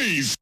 Blaze.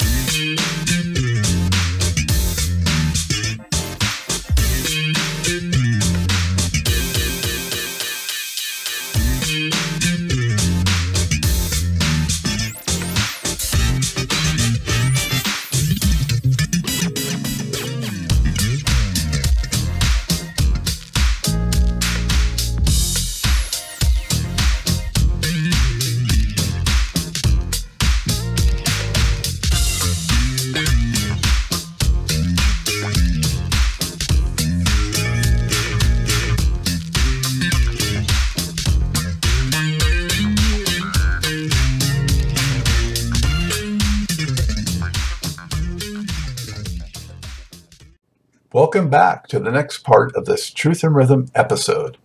Welcome back to the next part of this Truth in Rhythm episode.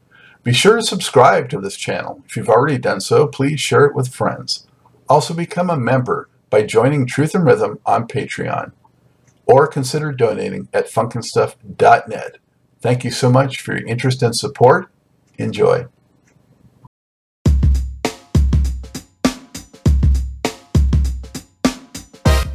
Be sure to subscribe to this channel. If you've already done so, please share it with friends. Also become a member by joining Truth in Rhythm on Patreon, or consider donating at funkinstuff.net. Thank you so much for your interest and support. Enjoy.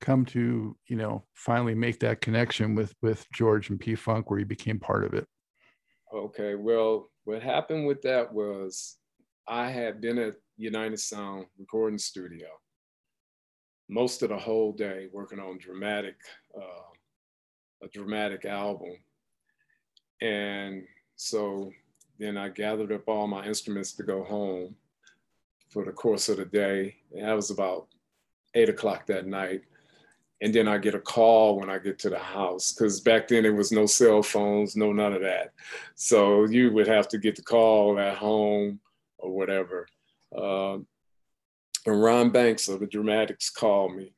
come to, finally make that connection with George and P-Funk, where you became part of it? Okay, well, what happened with that was I had been at United Sound recording studio most of the whole day working on a dramatic album. And so then I gathered up all my instruments to go home for the course of the day. And that was about 8 o'clock that night. And then I get a call when I get to the house, because back then there was no cell phones, no none of that. So you would have to get the call at home or whatever. And Ron Banks of the Dramatics called me.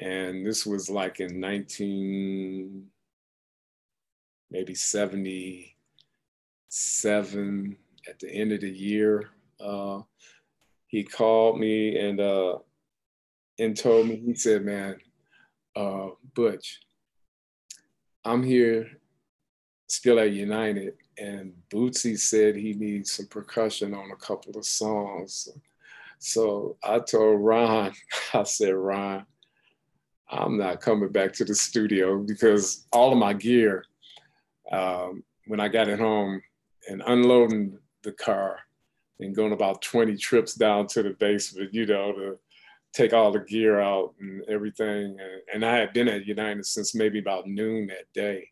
And this was like in 1977, at the end of the year. He called me and told me, he said, man, Butch, I'm here still at United, and Bootsy said he needs some percussion on a couple of songs. So I told Ron, I said, Ron, I'm not coming back to the studio, because all of my gear, when I got it home and unloading the car and going about 20 trips down to the basement, to take all the gear out and everything. And I had been at United since maybe about noon that day,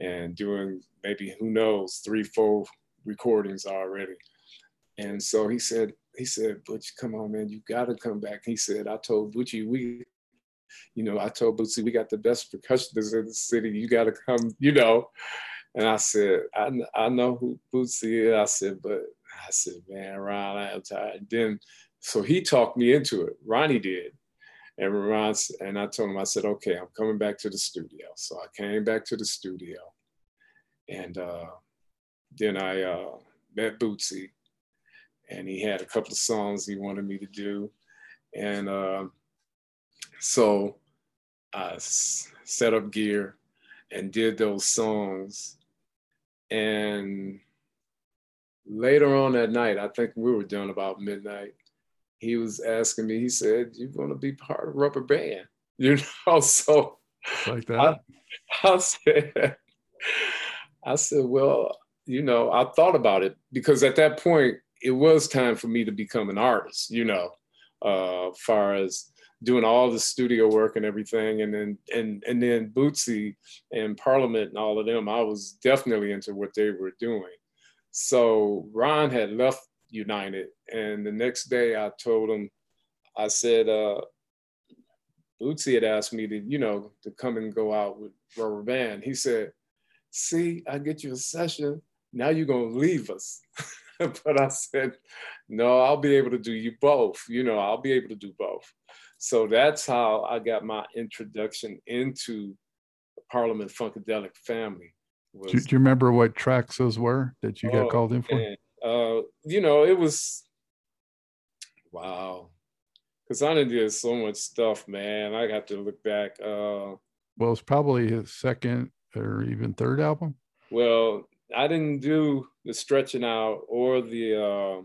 and doing maybe, who knows, 3-4 recordings already. And so he said, Butch, come on, man, you gotta come back. He said, I told Bootsy, we got the best percussionists in the city. You gotta come, And I said, I know who Bootsy is. I said, man, Ron, I am tired. So he talked me into it. Ronnie did. And I told him, I said, okay, I'm coming back to the studio. So I came back to the studio. And then I met Bootsy. And he had a couple of songs he wanted me to do. And so I set up gear and did those songs. And later on that night, I think we were done about midnight, he was asking me, he said, you're going to be part of Rubber Band, So like that. I said, well, I thought about it, because at that point, it was time for me to become an artist, far as doing all the studio work and everything. And then Bootsy and Parliament and all of them, I was definitely into what they were doing. So Ron had left United. And the next day I told him, I said, Bootsy had asked me to come and go out with Rubber Band. He said, see, I get you a session. Now you're going to leave us. But I said, no, I'll be able to do you both. I'll be able to do both. So that's how I got my introduction into Parliament Funkadelic family. Was, do you remember what tracks those were that you got called in for? Man. You know, it was, wow. Because I done did so much stuff, man. I got to look back. Well, it's probably his second or even third album. Well, I didn't do the Stretching Out or the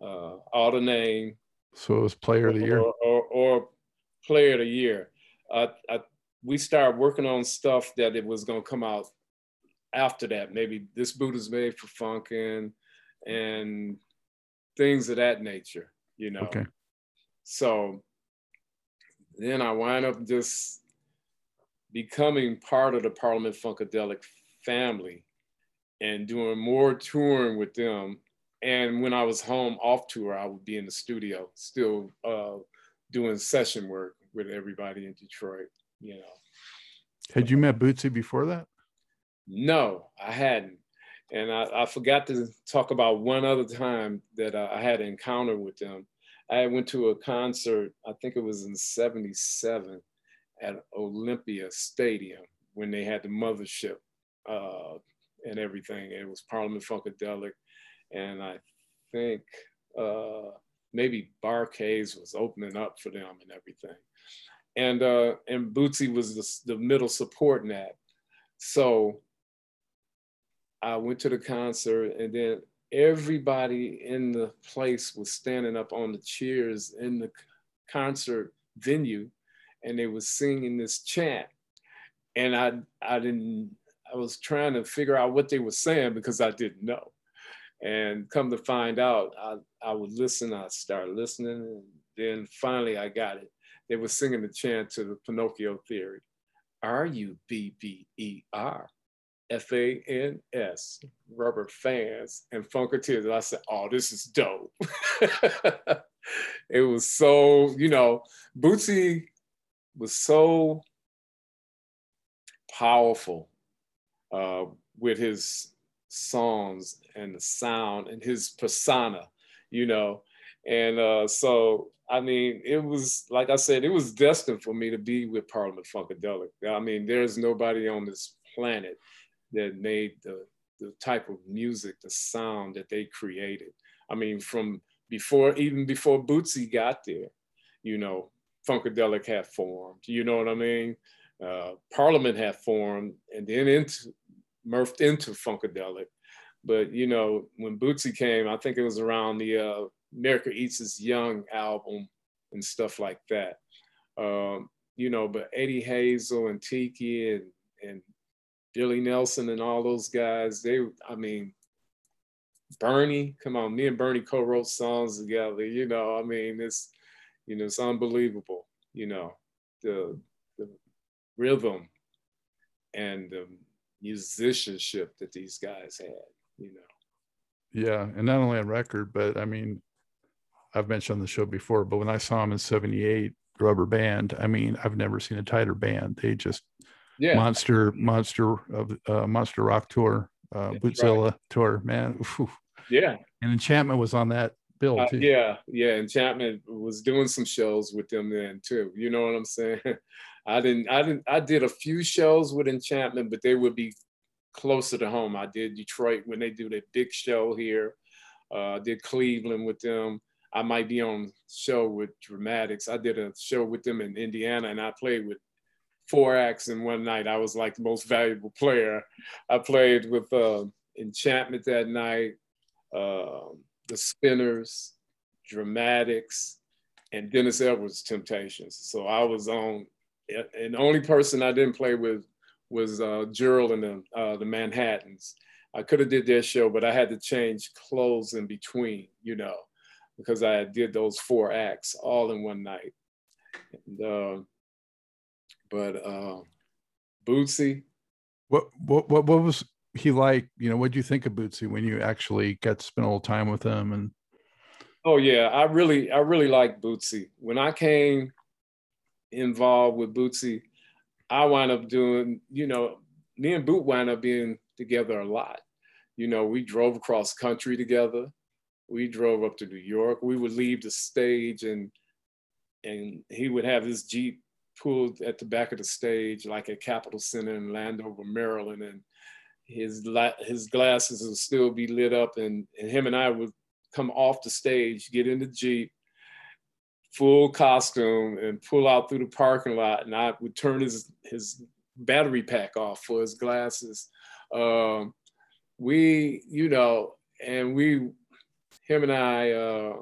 All the Name. So it was Player of the Year? Or Player of the Year. We started working on stuff that it was going to come out after that. Maybe This Buddha's Made for Funkin' and things of that nature, you know. Okay. So then I wind up just becoming part of the Parliament Funkadelic family and doing more touring with them. And when I was home off tour, I would be in the studio still doing session work with everybody in Detroit, you know. Had you met Bootsy before that? No, I hadn't. And I forgot to talk about one other time that I had an encounter with them. I went to a concert, I think it was in 77 at Olympia Stadium when they had the mothership and everything. It was Parliament Funkadelic. And I think maybe Barcase was opening up for them and everything. And Bootsy was the middle supporting that. So I went to the concert, and then everybody in the place was standing up on the cheers in the concert venue, and they were singing this chant. And I was trying to figure out what they were saying because I didn't know. And come to find out, I would listen, I started listening, and then finally I got it. They were singing the chant to the Pinocchio Theory. RUBBER FANS, rubber fans, and Funkatizz. I said, oh, this is dope. It was so, you know, Bootsy was so powerful with his songs and the sound and his persona, you know. And so, I mean, it was, like I said, it was destined for me to be with Parliament Funkadelic. I mean, there's nobody on this planet that made the type of music, the sound that they created. I mean, from before, even before Bootsy got there, you know, Funkadelic had formed, you know what I mean? Parliament had formed, and then morphed into Funkadelic. But, you know, when Bootsy came, I think it was around the America Eats Is Young album and stuff like that. You know, but Eddie Hazel and Tiki and Billy Nelson and all those guys, I mean, Bernie, come on, me and Bernie co-wrote songs together, you know, I mean, it's, you know, it's unbelievable, you know, the rhythm and the musicianship that these guys had, you know. Yeah, and not only on record, but I mean, I've mentioned on the show before, but when I saw him in 78, Rubber Band, I mean, I've never seen a tighter band. They just, yeah, Monster Rock Tour, Bootzilla Tour, man. Oof. Yeah. And Enchantment was on that bill too. Yeah, Enchantment was doing some shows with them then too. You know what I'm saying? I did a few shows with Enchantment, but they would be closer to home. I did Detroit when they do their big show here. I did Cleveland with them. I might be on show with Dramatics. I did a show with them in Indiana, and I played with 4 acts in one night. I was like the most valuable player. I played with Enchantment that night, the Spinners, Dramatics, and Dennis Edwards' Temptations. So I was on, and the only person I didn't play with was Gerald and the Manhattans. I could have did their show, but I had to change clothes in between, you know, because I did those 4 acts all in one night. And, But Bootsy, what was he like? You know, what did you think of Bootsy when you actually got to spend a little time with him? And oh yeah, I really liked Bootsy. When I came involved with Bootsy, I wound up doing, you know, me and Boot wound up being together a lot. You know, we drove across country together. We drove up to New York. We would leave the stage, and he would have his Jeep pulled at the back of the stage, like at Capitol Center in Landover, Maryland, and his glasses would still be lit up, and him and I would come off the stage, get in the Jeep, full costume, and pull out through the parking lot, and I would turn his battery pack off for his glasses. Him and I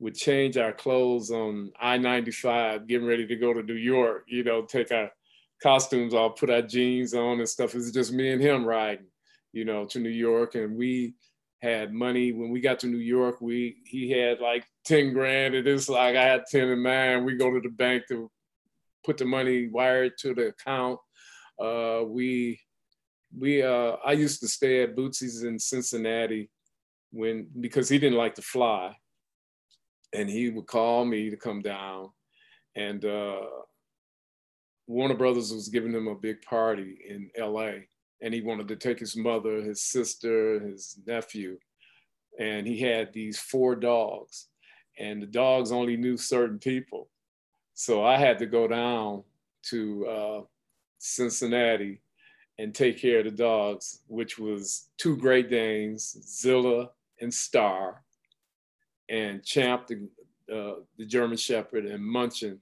would change our clothes on I-95, getting ready to go to New York, take our costumes off, put our jeans on and stuff. It's just me and him riding, to New York. And we had money. When we got to New York, he had like 10 grand, and it's like I had 10 in mine. We go to the bank to put the money wired to the account. I used to stay at Bootsy's in Cincinnati because he didn't like to fly. And he would call me to come down. And Warner Brothers was giving him a big party in LA. And he wanted to take his mother, his sister, his nephew. And he had these 4 dogs. And the dogs only knew certain people. So I had to go down to Cincinnati and take care of the dogs, which was 2 Great Danes, Zilla and Star, and Champ, the German Shepherd, and Munchin,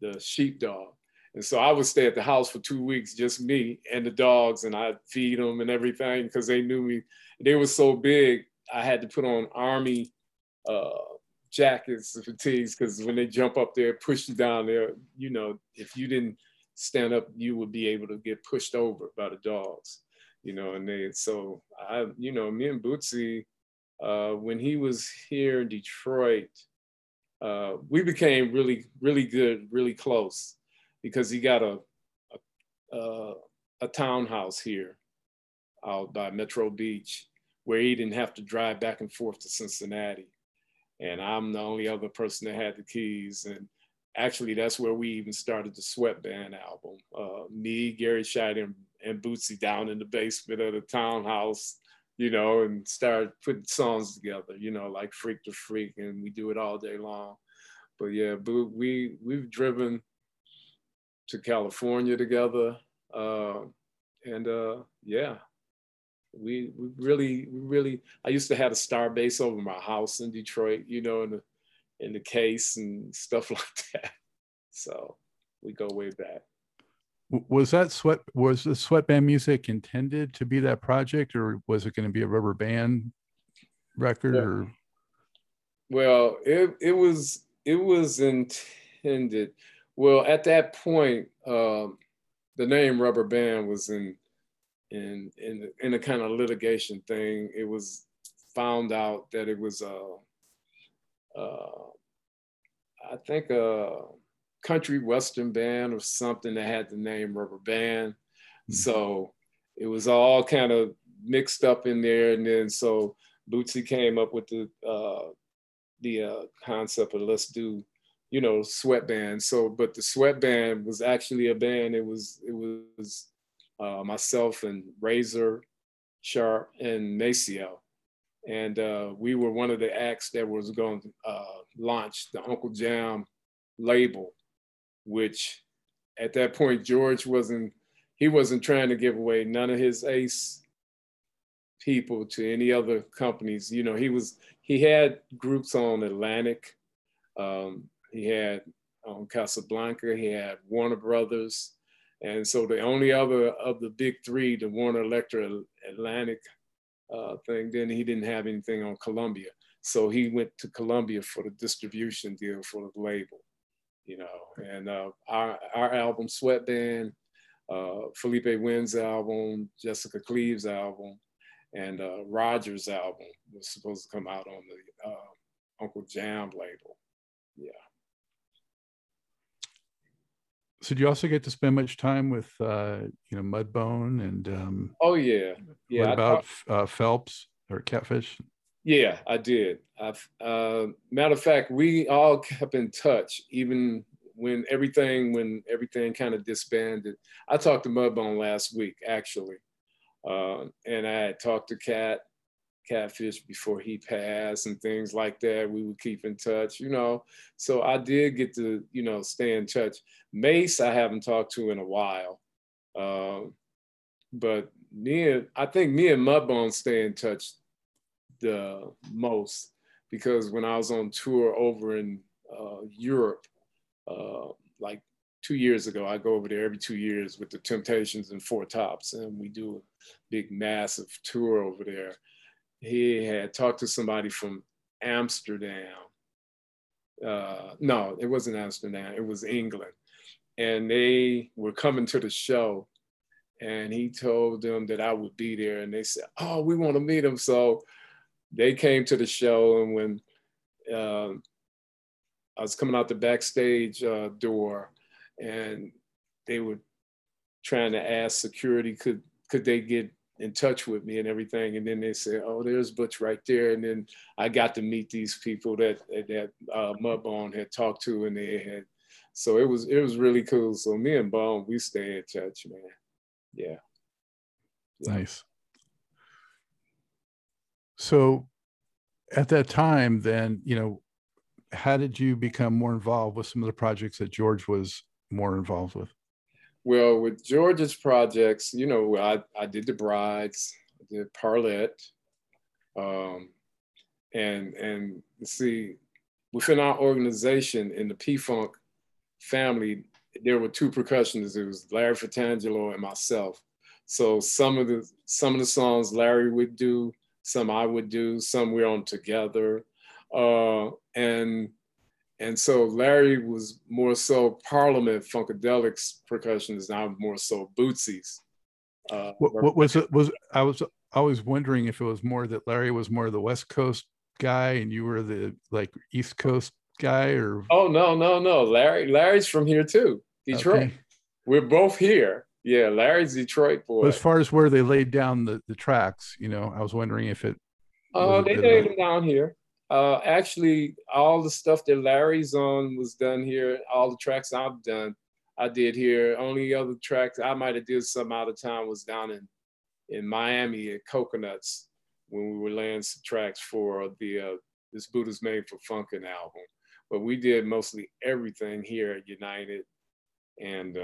the sheepdog. And so I would stay at the house for 2 weeks, just me and the dogs, and I'd feed them and everything because they knew me. They were so big, I had to put on army jackets and fatigues because when they jump up there, push you down there, if you didn't stand up, you would be able to get pushed over by the dogs, and me and Bootsy, when he was here in Detroit, we became really, really good, really close, because he got a townhouse here out by Metro Beach where he didn't have to drive back and forth to Cincinnati. And I'm the only other person that had the keys. And actually, that's where we even started the Sweatband album. Me, Gary Scheider, and Bootsy down in the basement of the townhouse, and start putting songs together, like Freak to Freak, and we do it all day long. But yeah, we've driven to California together. We really, I used to have a Starbase over my house in Detroit, in the case and stuff like that. So we go way back. Was the Sweatband music intended to be that project, or was it going to be a rubber band record? Yeah. Or? Well, it was intended. Well, at that point, the name Rubber Band was in a kind of litigation thing. It was found out that it was a country western band or something that had the name Rubber Band. Mm-hmm. So it was all kind of mixed up in there. And then so Bootsy came up with the concept of let's do, Sweatband. So, but the Sweatband was actually a band. It was myself and Razor Sharp and Maceo. And we were one of the acts that was going to launch the Uncle Jam label, which at that point, George wasn't trying to give away none of his ace people to any other companies. He had groups on Atlantic. He had on Casablanca, he had Warner Brothers. And so the only other of the big three, the Warner Electra Atlantic thing, then he didn't have anything on Columbia. So he went to Columbia for the distribution deal for the label, and our album Sweatband, Felipe Wynn's album, Jessica Cleave's album, and Roger's album was supposed to come out on the Uncle Jam label. Yeah. So do you also get to spend much time with, Mudbone and... oh, yeah. Yeah. What about Phelps or Catfish? Yeah, I did. Matter of fact, we all kept in touch, even when everything kind of disbanded. I talked to Mudbone last week, actually. And I had talked to Catfish before he passed and things like that. We would keep in touch, so I did get to, stay in touch. Mace, I haven't talked to in a while. But I think me and Mudbone stay in touch the most, because when I was on tour over in Europe, like 2 years ago, I go over there every 2 years with the Temptations and Four Tops, and we do a big massive tour over there. He had talked to somebody from Amsterdam. No, it wasn't Amsterdam, it was England. And they were coming to the show, and he told them that I would be there, and they said, oh, we want to meet him. So they came to the show, and when I was coming out the backstage door, and they were trying to ask security, could they get in touch with me and everything. And then they said, oh, there's Butch right there. And then I got to meet these people that Mudbone had talked to, and they had, so it was really cool. So me and Bone, we stay in touch, man. Yeah. Nice. So at that time then, how did you become more involved with some of the projects that George was more involved with? Well, with George's projects, I did The Brides, I did Parlette, and see, within our organization in the P-Funk family, there were two percussionists. It was Larry Fratangelo and myself. So some of the songs Larry would do, some I would do, some we're on together, and so Larry was more so Parliament Funkadelic's percussionist, and I'm more so Bootsy's. What was it? I was always wondering if it was more that Larry was more the West Coast guy and you were the East Coast guy, or? Oh no, Larry's from here too, Detroit. Okay. We're both here. Yeah, Larry's Detroit boy. But as far as where they laid down the tracks, I was wondering if it. Oh, they laid them down here. Actually, all the stuff that Larry's on was done here. All the tracks I've done, I did here. Only other tracks I might have did some out of town was down in Miami at Coconuts when we were laying some tracks for the this Buddha's Made for Funkin' album. But we did mostly everything here at United, and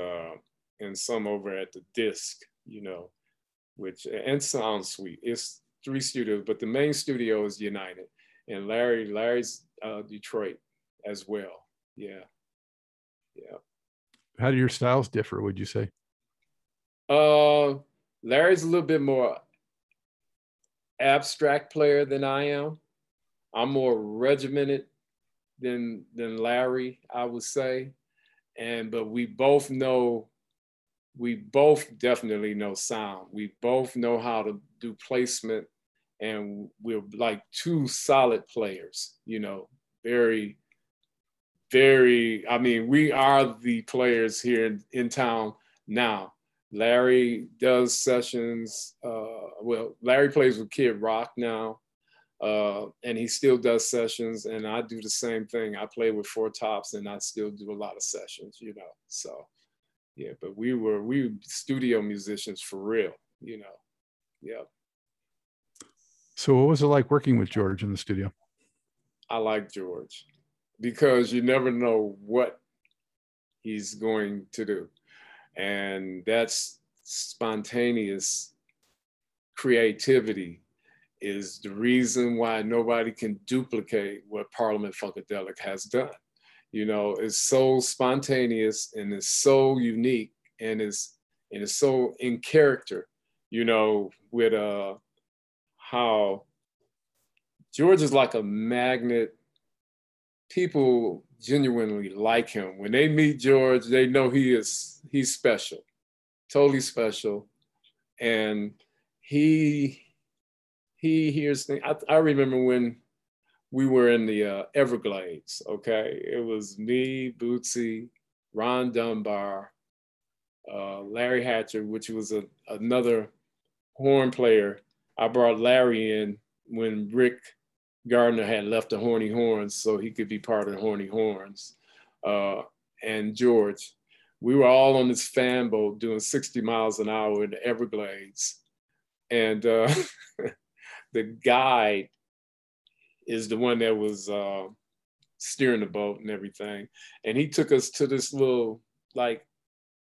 some over at the Disc, which and Sound Suite. It's three studios, but the main studio is United. And Larry's Detroit as well. Yeah, yeah. How do your styles differ, would you say? Larry's a little bit more abstract player than I am. I'm more regimented than Larry, I would say. But we both definitely know sound. We both know how to do placement. And we're like two solid players, very, very, we are the players here in town now. Larry does sessions. Larry plays with Kid Rock now, and he still does sessions. And I do the same thing. I play with Four Tops, and I still do a lot of sessions, So, yeah, but we were studio musicians for real, yeah. So what was it like working with George in the studio? I like George because you never know what he's going to do. And that's spontaneous creativity is the reason why nobody can duplicate what Parliament Funkadelic has done. It's so spontaneous, and it's so unique, and it's so in character, with how George is like a magnet. People genuinely like him. When they meet George, they know he's special, totally special. And he hears things. I remember when we were in the Everglades, okay? It was me, Bootsy, Ron Dunbar, Larry Hatcher, which was another horn player. I brought Larry in when Rick Gardner had left the Horny Horns so he could be part of the Horny Horns, and George. We were all on this fan boat doing 60 miles an hour in the Everglades. And the guide is the one that was steering the boat and everything. And he took us to this little like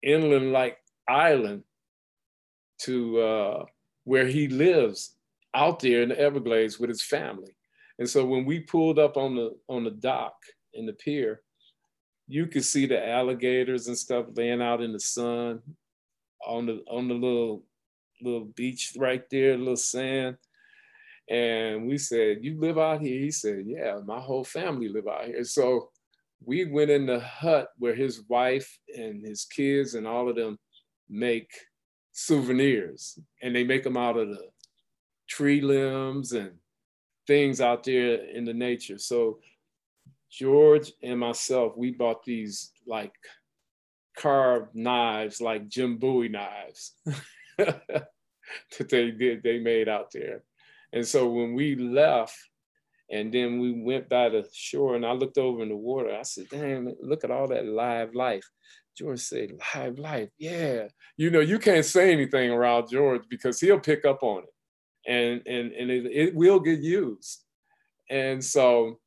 inland like island to where he lives out there in the Everglades with his family. And so when we pulled up on the dock in the pier, you could see the alligators and stuff laying out in the sun on the little beach right there, little sand. And we said, "You live out here?" He said, "Yeah, my whole family live out here." So we went in the hut where his wife and his kids and all of them make souvenirs, and they make them out of the tree limbs and things out there in the nature. So George and myself, we bought these like carved knives, like Jim Bowie knives that they made out there. And so when we left, and then we went by the shore, and I looked over in the water. I said, "Damn, look at all that live life." George said, "Live life, yeah." You know, you can't say anything around George because he'll pick up on it, and it will get used. And so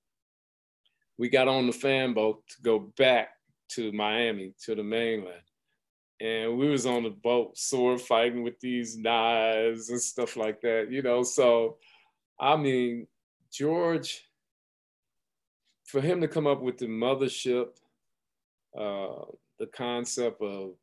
we got on the fan boat to go back to Miami, to the mainland. And we was on the boat sword fighting with these knives and stuff like that, you know. So, I mean, George, for him to come up with the mothership, the concept of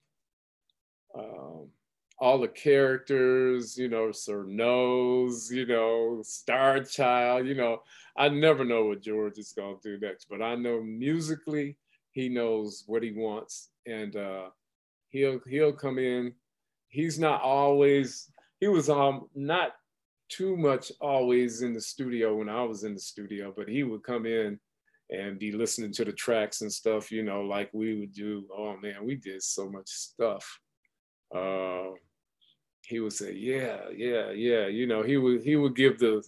all the characters, you know, Sir Nose, you know, Star Child, you know, I never know what George is going to do next, but I know musically he knows what he wants, and he'll come in. He's not always, he was not too much always in the studio when I was in the studio, but he would come in and be listening to the tracks and stuff, you know, like we would do. Oh man, we did so much stuff. He would say, yeah, you know, he would give the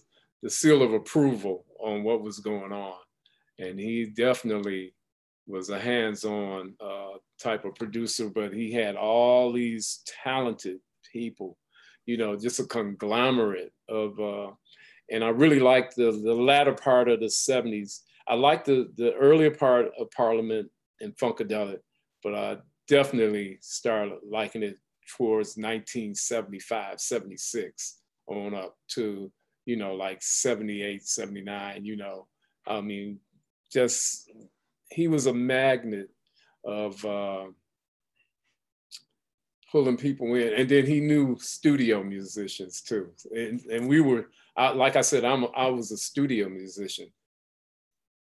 seal of approval on what was going on. And he definitely was a hands-on type of producer, but he had all these talented people, you know, just a conglomerate of, and I really liked the latter part of the 70s. I liked the earlier part of Parliament and Funkadelic, but I definitely started liking it towards 1975, 76 on up to, you know, like 78, 79, you know, I mean, just, he was a magnet of pulling people in. And then he knew studio musicians too. And we were, like I said, I was a studio musician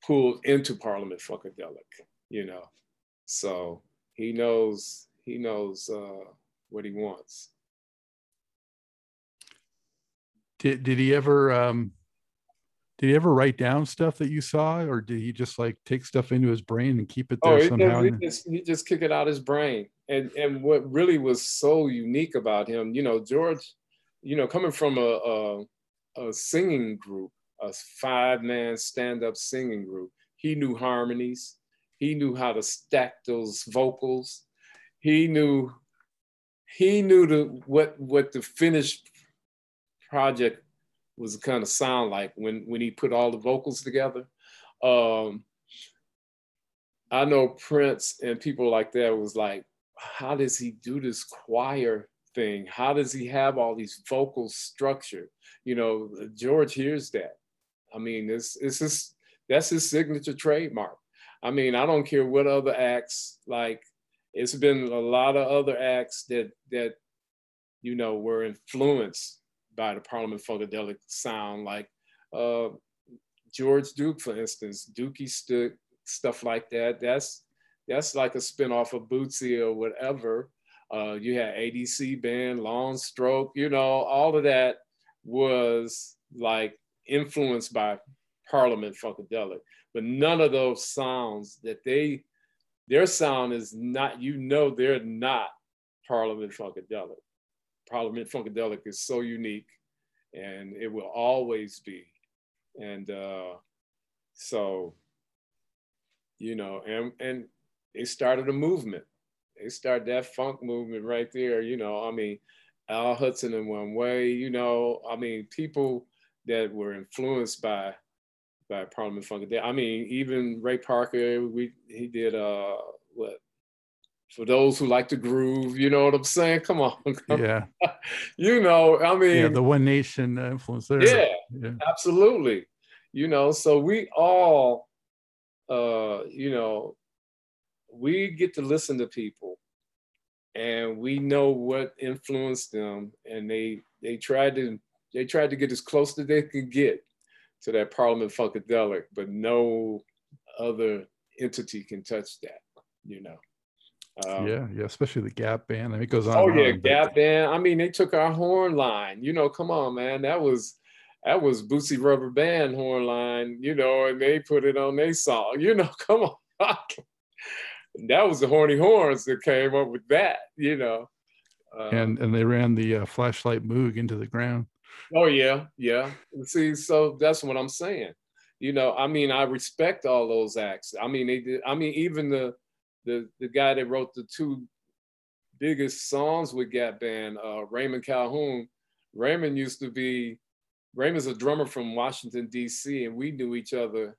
pulled into Parliament Funkadelic, you know? So he knows what he wants. Did he ever, did he ever write down stuff that you saw, or did he just like take stuff into his brain and keep it there somehow? He just kicked it out his brain. And what really was so unique about him, you know, George, you know, coming from a singing group, a 5-man stand-up singing group, he knew harmonies. He knew how to stack those vocals. He knew what the finished project was the kind of sound like when he put all the vocals together. I know Prince and people like that was like, how does he do this choir thing? How does he have all these vocals structured? You know, George hears that. I mean, that's his signature trademark. I mean, I don't care what other acts, like it's been a lot of other acts that you know, were influenced by the Parliament Funkadelic sound, like George Duke, for instance, Dookie Stick, stuff like that. That's like a spinoff of Bootsy or whatever. You had ADC Band, Long Stroke, you know, all of that was like influenced by Parliament Funkadelic, but none of those sounds that their sound is not, you know, they're not Parliament Funkadelic. Parliament Funkadelic is so unique, and it will always be. And so, you know, and they started a movement. They started that funk movement right there, you know, I mean, Al Hudson in One Way, you know, I mean, people that were influenced by Parliament Funkadelic. I mean, even Ray Parker, he did, what, for those who like to groove, you know what I'm saying? Come on. Yeah. You know, I mean. Yeah, the One Nation influence there. Yeah, yeah, absolutely. You know, so we all, you know, we get to listen to people and we know what influenced them. And they tried to get as close as they could get to that Parliament Funkadelic, but no other entity can touch that, you know. Yeah, especially the Gap Band. I mean, it goes on. Oh yeah, Gap Band. I mean, they took our horn line. You know, come on, man. That was Bootsy Rubber Band horn line. You know, and they put it on their song. You know, come on. That was the Horny Horns that came up with that. You know, and they ran the Flashlight Moog into the ground. Oh yeah, yeah. See, so that's what I'm saying. You know, I mean, I respect all those acts. I mean, they did. I mean, even the guy that wrote the two biggest songs with Gap Band, Raymond Calhoun. Raymond's a drummer from Washington, D.C., and we knew each other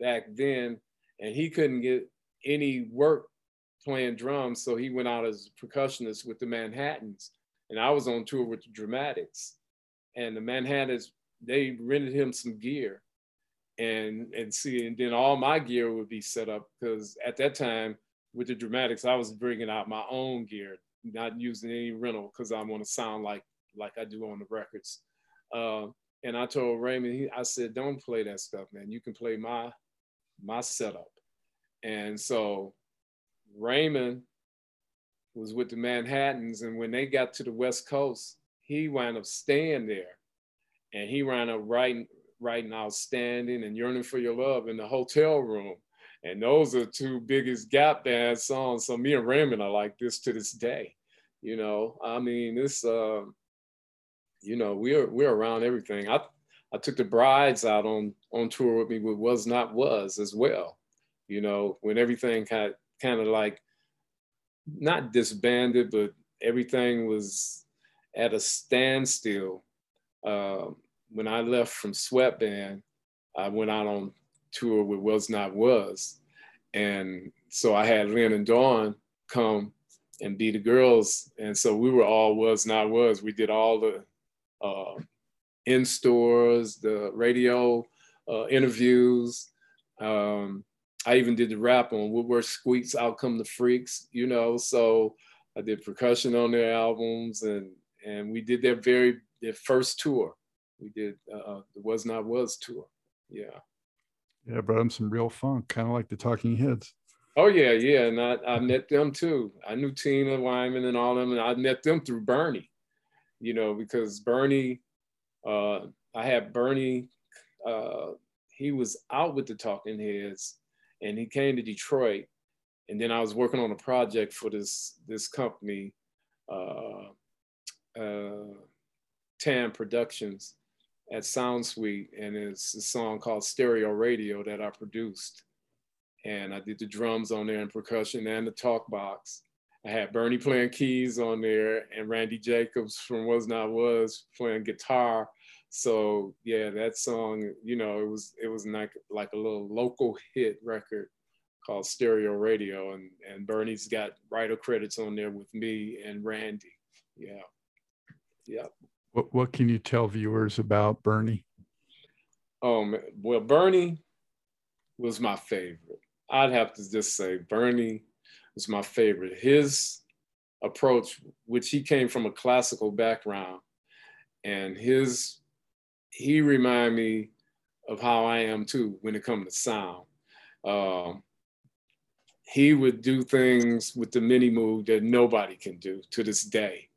back then, and he couldn't get any work playing drums, so he went out as a percussionist with the Manhattans, and I was on tour with the Dramatics. And the Manhattans, they rented him some gear. And then all my gear would be set up, because at that time with the Dramatics, I was bringing out my own gear, not using any rental, because I want to sound like I do on the records. And I told Raymond, I said, don't play that stuff, man. You can play my setup. And so Raymond was with the Manhattans, and when they got to the West Coast, he wound up staying there, and he wound up writing Outstanding and Yearning for Your Love in the hotel room. And those are two biggest Gap Band songs. So me and Raymond are like this to this day. You know, I mean, it's, you know, we're around everything. I took the Brides out on tour with me with Was Not Was as well. You know, when everything kind of like, not disbanded, but everything was at a standstill. When I left from Sweatband, I went out on tour with Was Not Was. And so I had Lynn and Dawn come and be the girls. And so we were all Was Not Was. We did all the in-stores, the radio interviews. I even did the rap on Woodward Squeaks, Out Come the Freaks, you know. So I did percussion on their albums, and we did their first tour. We did the Was Not Was tour. Yeah. Yeah, brought them some real funk, kind of like the Talking Heads. Oh, yeah, yeah. And I met them too. I knew Tina Wyman and all them, and I met them through Bernie, you know, because Bernie, I had Bernie, he was out with the Talking Heads, and he came to Detroit. And then I was working on a project for this company, Tam Productions, at Sound Suite, and it's a song called Stereo Radio that I produced. And I did the drums on there and percussion and the talk box. I had Bernie playing keys on there and Randy Jacobs from Was Not Was playing guitar. So yeah, that song, you know, it was like a little local hit record called Stereo Radio, and Bernie's got writer credits on there with me and Randy. Yeah, yeah. What can you tell viewers about Bernie? Well, Bernie was my favorite. I'd have to just say Bernie was my favorite. His approach, which he came from a classical background, and he reminded me of how I am too when it comes to sound. He would do things with the mini move that nobody can do to this day.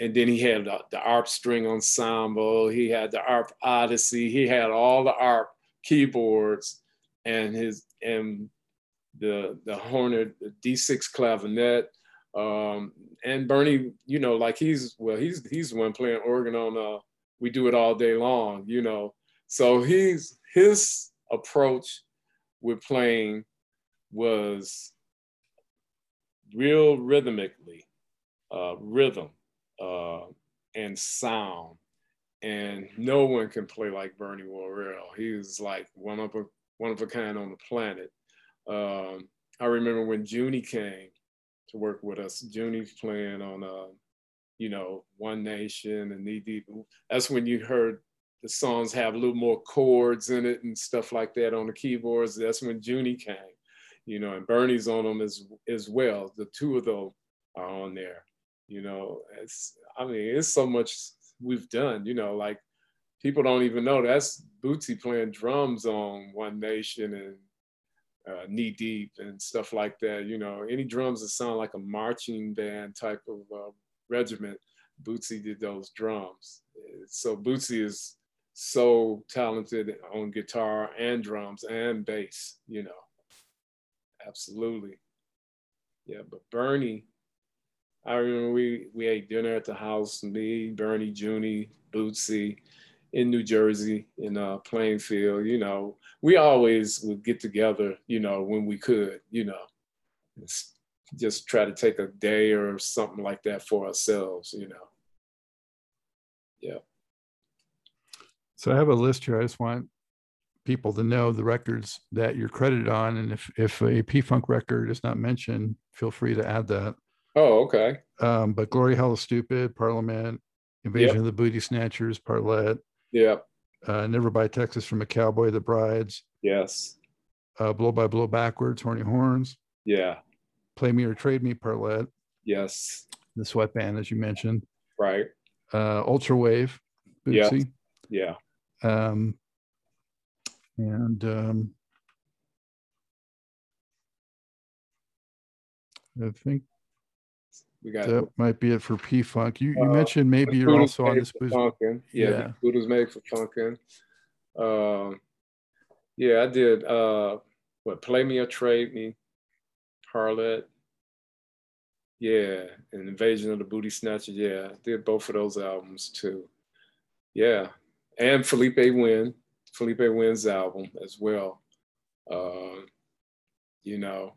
And then he had the ARP string ensemble. He had the ARP Odyssey. He had all the ARP keyboards and the Horner, the D6 clavinet. And Bernie, you know, like he's the one playing organ on We Do It All Day Long, you know. So his approach with playing was real rhythmically, rhythm. And sound, and no one can play like Bernie Worrell. He was like one of a kind on the planet. I remember when Junie came to work with us, Junie's playing on, you know, One Nation and Knee Deep. That's when you heard the songs have a little more chords in it and stuff like that on the keyboards. That's when Junie came, you know, and Bernie's on them as well. The two of them are on there, you know. It's, I mean, it's so much we've done, you know, like people don't even know that's Bootsy playing drums on One Nation and Knee Deep and stuff like that. You know, any drums that sound like a marching band type of regiment, Bootsy did those drums. So Bootsy is so talented on guitar and drums and bass, you know, absolutely. Yeah, but Bernie, I remember we ate dinner at the house, me, Bernie, Junie, Bootsy, in New Jersey, in Plainfield, you know. We always would get together, you know, when we could, you know, just try to take a day or something like that for ourselves, you know. Yeah. So I have a list here. I just want people to know the records that you're credited on. And if a P-Funk record is not mentioned, feel free to add that. Oh, okay. But Glory Hell is Stupid, Parliament, Invasion of the Booty Snatchers, Parlette. Yeah. Never Buy Texas from a Cowboy, The Brides. Yes. Blow by Blow Backwards, Horny Horns. Yeah. Play Me or Trade Me, Parlette. Yes. The Sweatband, as you mentioned. Right. Ultra Wave, Bootsy. Yeah. Yeah. I think we got that it. Might be it for P-Funk. You mentioned maybe you're also on this blues. Yeah, Voodoo's Made for Funkin'. Yeah, I did what, Play Me or Trade Me, Harlot. Yeah, and Invasion of the Booty Snatchers. Yeah, I did both of those albums too. Yeah, and Felipe Wynn's album as well. You know,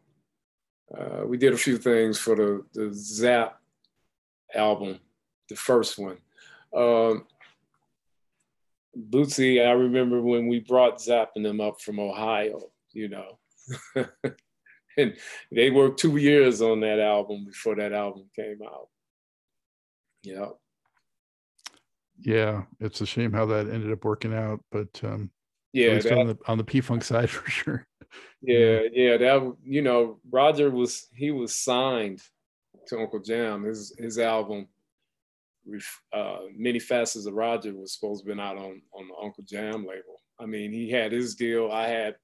we did a few things for the Zap album, the first one. Bootsy, I remember when we brought Zap and them up from Ohio, you know. And they worked 2 years on that album before that album came out. Yeah. Yeah, it's a shame how that ended up working out, but yeah, at least that, on the P-Funk side for sure. Yeah, yeah, that, you know, Roger was signed to Uncle Jam. His album, Many Facets of Roger, was supposed to have been out on the Uncle Jam label. I mean, he had his deal. I had,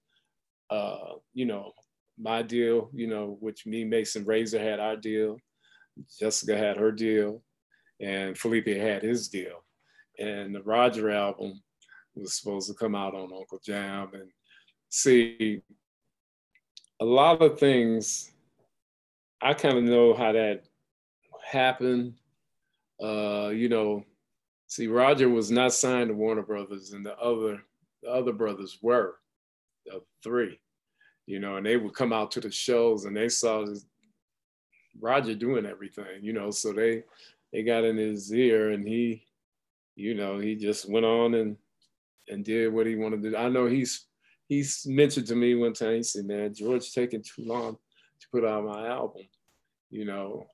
you know, my deal, you know, which me, Mason Razor had our deal. Jessica had her deal, and Felipe had his deal. And the Roger album was supposed to come out on Uncle Jam. And see, a lot of things, I kind of know how that happened. You know, see, Roger was not signed to Warner Brothers, and the other brothers were, the three, you know, and they would come out to the shows and they saw Roger doing everything, you know, so they got in his ear, and he, you know, he just went on and did what he wanted to do. I know he's mentioned to me one time, he said, man, George taking too long to put out my album, you know.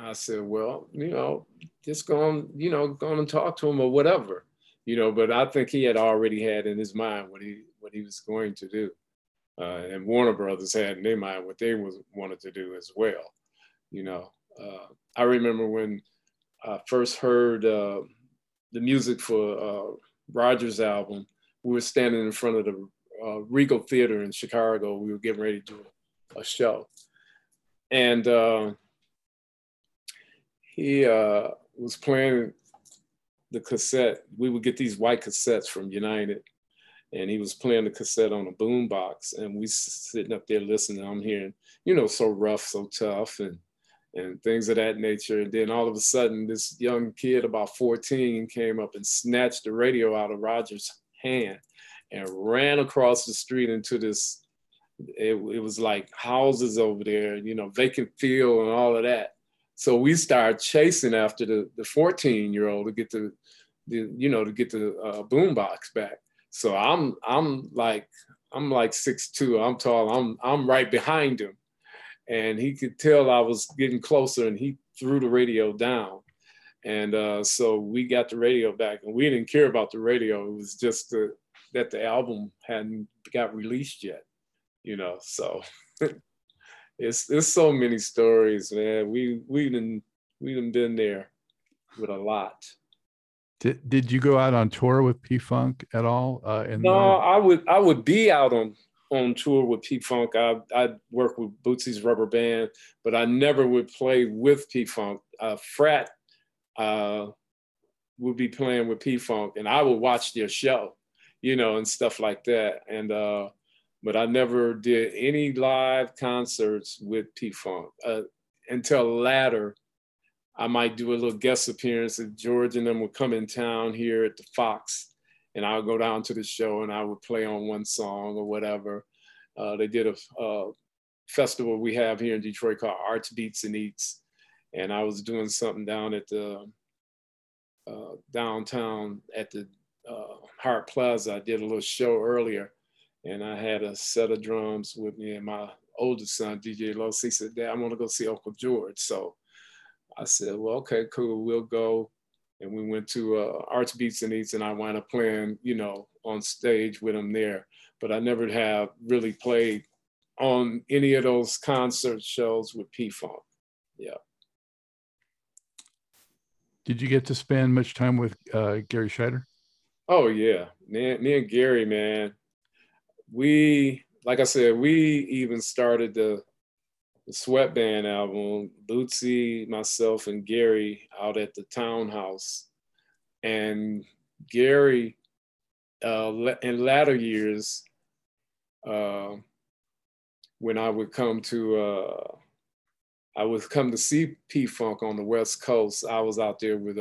I said, well, you know, just go on, you know, go on and talk to him or whatever, you know, but I think he had already had in his mind what he was going to do. And Warner Brothers had in their mind what they wanted to do as well, you know. I remember when I first heard the music for Roger's album, we were standing in front of the Regal Theater in Chicago. We were getting ready to do a show. And he was playing the cassette. We would get these white cassettes from United, and he was playing the cassette on a boombox, and we sitting up there listening. I'm hearing, you know, So Rough, So Tough, and things of that nature. And then all of a sudden, this young kid about 14 came up and snatched the radio out of Roger's hand and ran across the street into this, it was like houses over there, you know, vacant field and all of that. So we started chasing after the 14-year-old to get the boombox back. So I'm like, I'm like 6'2", I'm tall, I'm right behind him. And he could tell I was getting closer, and he threw the radio down. And so we got the radio back, and we didn't care about the radio. It was just that the album hadn't got released yet, you know, so it's so many stories, man. We done been there with a lot. Did you go out on tour with P-Funk at all? I would be out on tour with P-Funk. I'd work with Bootsy's Rubber Band, but I never would play with P-Funk. Frat would be playing with P-Funk, and I would watch their show, you know, and stuff like that. And but I never did any live concerts with P-Funk until later. I might do a little guest appearance if George and them would come in town here at the Fox, and I'll go down to the show and I would play on one song or whatever. They did a festival we have here in Detroit called Arts, Beats and Eats. And I was doing something down at the downtown at the Hart Plaza. I did a little show earlier, and I had a set of drums with me, and my oldest son, DJ Los, he said, "Dad, I want to go see Uncle George." So I said, "Well, okay, cool, we'll go." And we went to Arts, Beats and Eats, and I wound up playing, you know, on stage with him there. But I never have really played on any of those concert shows with P-Funk. Yeah. Did you get to spend much time with Gary Scheider? Oh, yeah. Me and Gary, man. We, like I said, we even started the Sweatband album, Bootsy, myself, and Gary out at the townhouse. And Gary, in latter years, when I would come to see P-Funk on the West Coast, I was out there with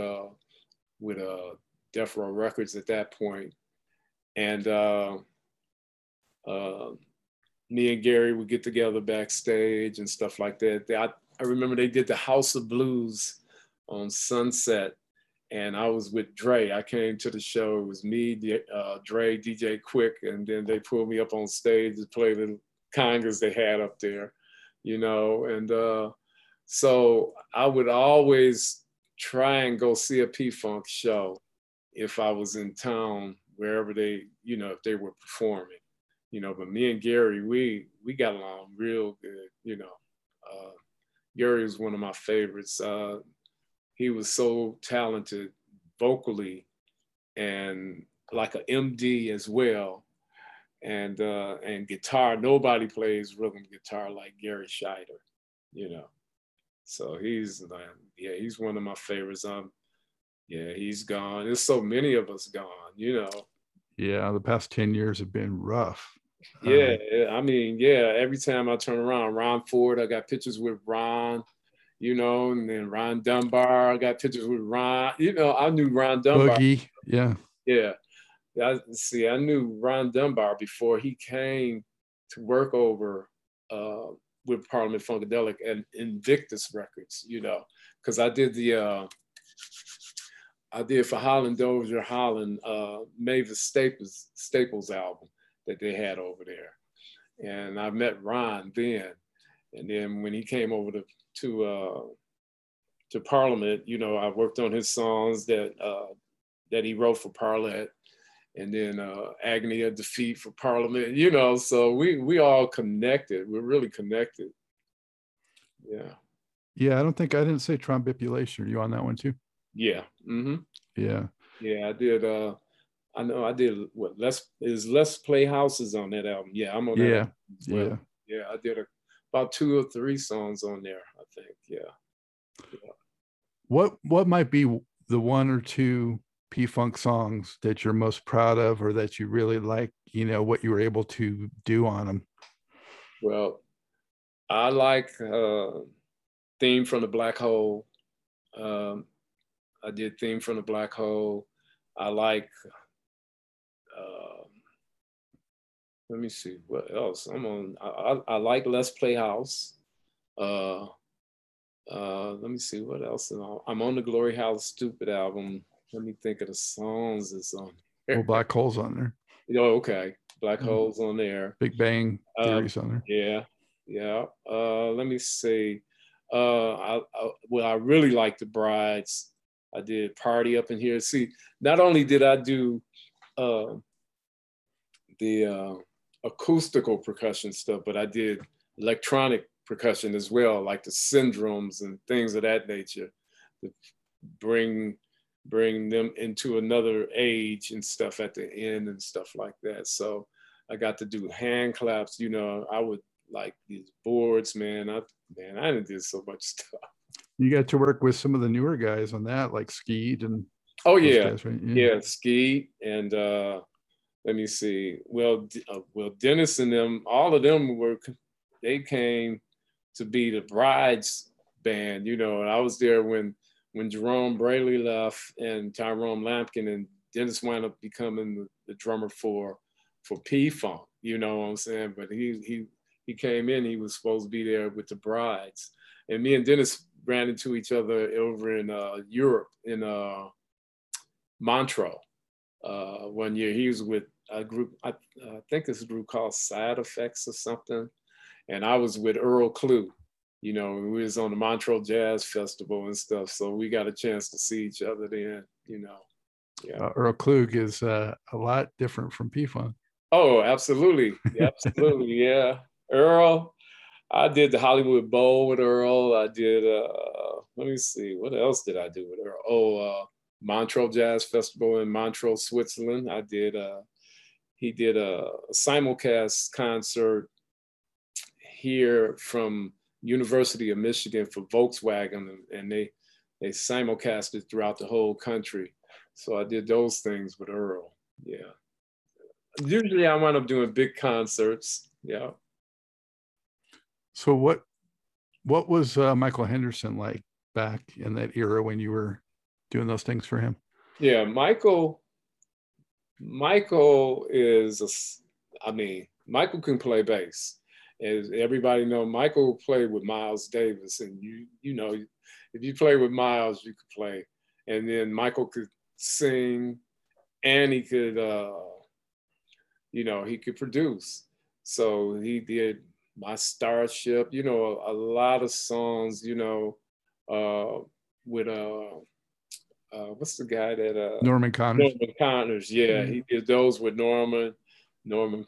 Death Row Records at that point. And me and Gary would get together backstage and stuff like that. I remember they did the House of Blues on Sunset, and I was with Dre. I came to the show. It was me, Dre, DJ Quick, and then they pulled me up on stage to play the congas they had up there, you know. And so I would always try and go see a P-Funk show if I was in town, wherever they, you know, if they were performing. You know, but me and Gary, we got along real good, you know. Gary was one of my favorites. He was so talented vocally and like an MD as well. And guitar, nobody plays rhythm guitar like Gary Scheider, you know. So he's one of my favorites. He's gone. There's so many of us gone, you know. Yeah, the past 10 years have been rough. Yeah, I mean, yeah, every time I turn around, Ron Ford, I got pictures with Ron, you know, and then Ron Dunbar, I got pictures with Ron. You know, I knew Ron Dunbar. Boogie, yeah. Yeah. I knew Ron Dunbar before he came to work over with Parliament Funkadelic and Invictus Records, you know, because I did I did for Holland Dozier Holland, Mavis Staples album that they had over there. And I met Ron then. And then when he came over to Parliament, you know, I worked on his songs that he wrote for Parliament, and then Agony of Defeat for Parliament, you know, so we all connected. We're really connected. Yeah. Yeah, I didn't say Trombipulation. Are you on that one too? Yeah. Mm-hmm. Yeah. Yeah, I did. I know I did. What? Let's Play Houses on that album. Yeah, I'm on that. Yeah. Well. Yeah. Yeah. I did about 2 or 3 songs on there, I think. Yeah. What might be the 1 or 2 P-Funk songs that you're most proud of, or that you really like? You know, what you were able to do on them. Well, I like Theme from the Black Hole. I did Theme from the Black Hole. I like, let me see, what else? I like Let's Play House. Let me see, what else? I'm on the Glory Howl Stupid album. Let me think of the songs that's on there. Well, Black Hole's on there. Oh, okay. black holes on there. Big Bang theories on there. Yeah, yeah. Let me see. I really like The Brides. I did Party Up in Here. See, not only did I do the acoustical percussion stuff, but I did electronic percussion as well, like the Syndromes and things of that nature, to bring them into another age and stuff at the end and stuff like that. So I got to do hand claps. You know, I would like these boards, man. I did so much stuff. You got to work with some of the newer guys on that, like Skeet and guys, right? Yeah, Skeet and let me see. Well, Dennis and them, all of them were. They came to be The Brides band, you know. And I was there when Jerome Braley left and Tyrone Lampkin, and Dennis wound up becoming the drummer for P-Funk, you know what I'm saying? But he came in, he was supposed to be there with The Brides. And me and Dennis ran into each other over in Europe, in Montreux, 1 year. He was with a group, I think it's a group called Side Effects or something. And I was with Earl Klugh. You know, we was on the Montreux Jazz Festival and stuff, so we got a chance to see each other then, you know. Yeah. Earl Klugh is a lot different from P-Funk. Oh, absolutely. Absolutely, yeah. Earl, I did the Hollywood Bowl with Earl. I did, let me see, what else did I do with Earl? Montreux Jazz Festival in Montreux, Switzerland. I did, he did a simulcast concert here from University of Michigan for Volkswagen, and they simulcasted throughout the whole country. So I did those things with Earl. Yeah. Usually I wind up doing big concerts. Yeah. So what was Michael Henderson like back in that era when you were doing those things for him? Yeah, Michael Michael can play bass. As everybody know, Michael played with Miles Davis, and you know, if you play with Miles, you could play. And then Michael could sing, and he could, you know, he could produce. So he did My Starship, you know, a lot of songs, you know, with what's the guy that Norman Connors? Norman Connors, yeah, he did those with Norman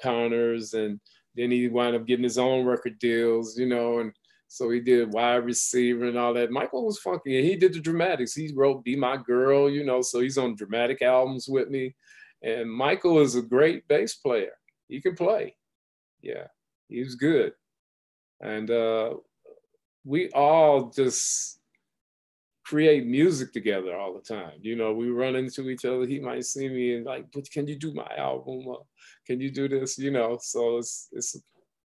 Connors, and then he wound up getting his own record deals, you know, and so he did Wide Receiver and all that. Michael was funky, and he did the Dramatics. He wrote Be My Girl, you know, so he's on Dramatic albums with me. And Michael is a great bass player. He can play. Yeah, he was good. And we all just create music together all the time. You know, we run into each other. He might see me and like, but can you do my album? Can you do this? You know, so it's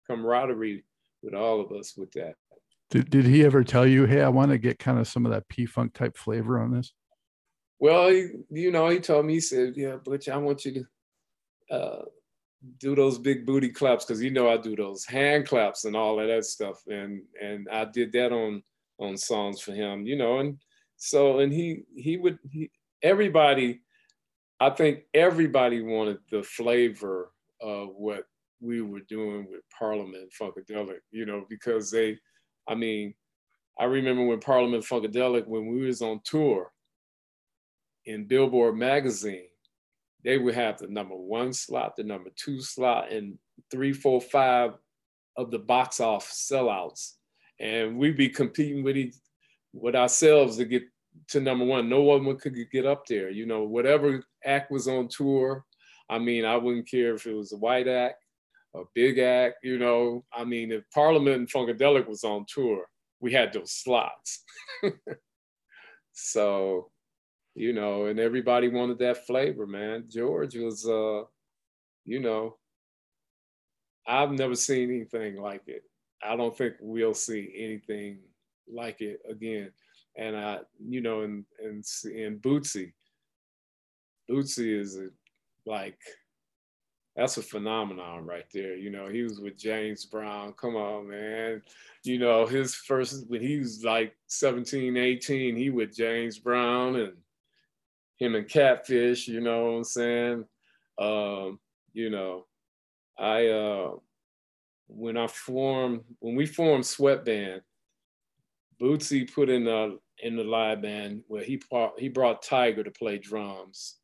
camaraderie with all of us with that. Did he ever tell you, hey, I want to get kind of some of that P-Funk type flavor on this? Well, he told me, he said, yeah, Butch, I want you to do those big booty claps, because, you know, I do those hand claps and all of that stuff. And I did that on songs for him, you know, and so, and everybody wanted the flavor of what we were doing with Parliament Funkadelic, you know, because I remember when Parliament Funkadelic, when we was on tour in Billboard magazine, they would have the number one slot, the number two slot, and 3, 4, 5 of the box office sellouts. And we'd be competing with ourselves to get to number one. No one could get up there. You know, whatever act was on tour, I mean, I wouldn't care if it was a white act, a big act, you know. I mean, if Parliament and Funkadelic was on tour, we had those slots. So, you know, and everybody wanted that flavor, man. George was, you know, I've never seen anything like it. I don't think we'll see anything like it again. And I, you know, and Bootsy is that's a phenomenon right there. You know, he was with James Brown. Come on, man. You know, his first, when he was like 17, 18, he with James Brown and him and Catfish, you know what I'm saying? You know, when we formed Sweat Band, Bootsy put in the live band where he brought Tiger to play drums,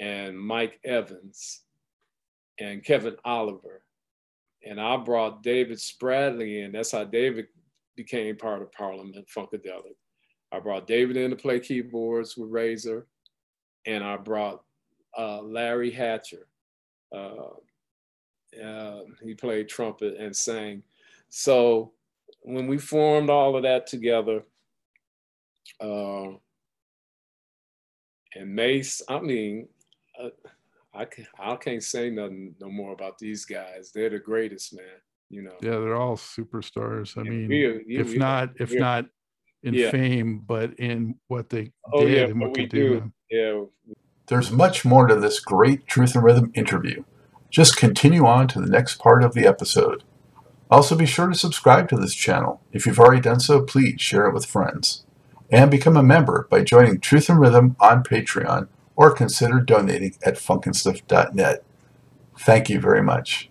and Mike Evans, and Kevin Oliver, and I brought David Spradley in. That's how David became part of Parliament Funkadelic. I brought David in to play keyboards with Razor, and I brought Larry Hatcher. He played trumpet and sang. So when we formed all of that together, and Mace, I mean, I can't say nothing no more about these guys. They're the greatest, man. You know. Yeah, they're all superstars. I mean, if not in fame, but in what they did and what they do. Yeah. There's much more to this great Truth and Rhythm interview. Just continue on to the next part of the episode. Also, be sure to subscribe to this channel. If you've already done so, please share it with friends. And become a member by joining Truth and Rhythm on Patreon, or consider donating at funkinstuff.net. Thank you very much.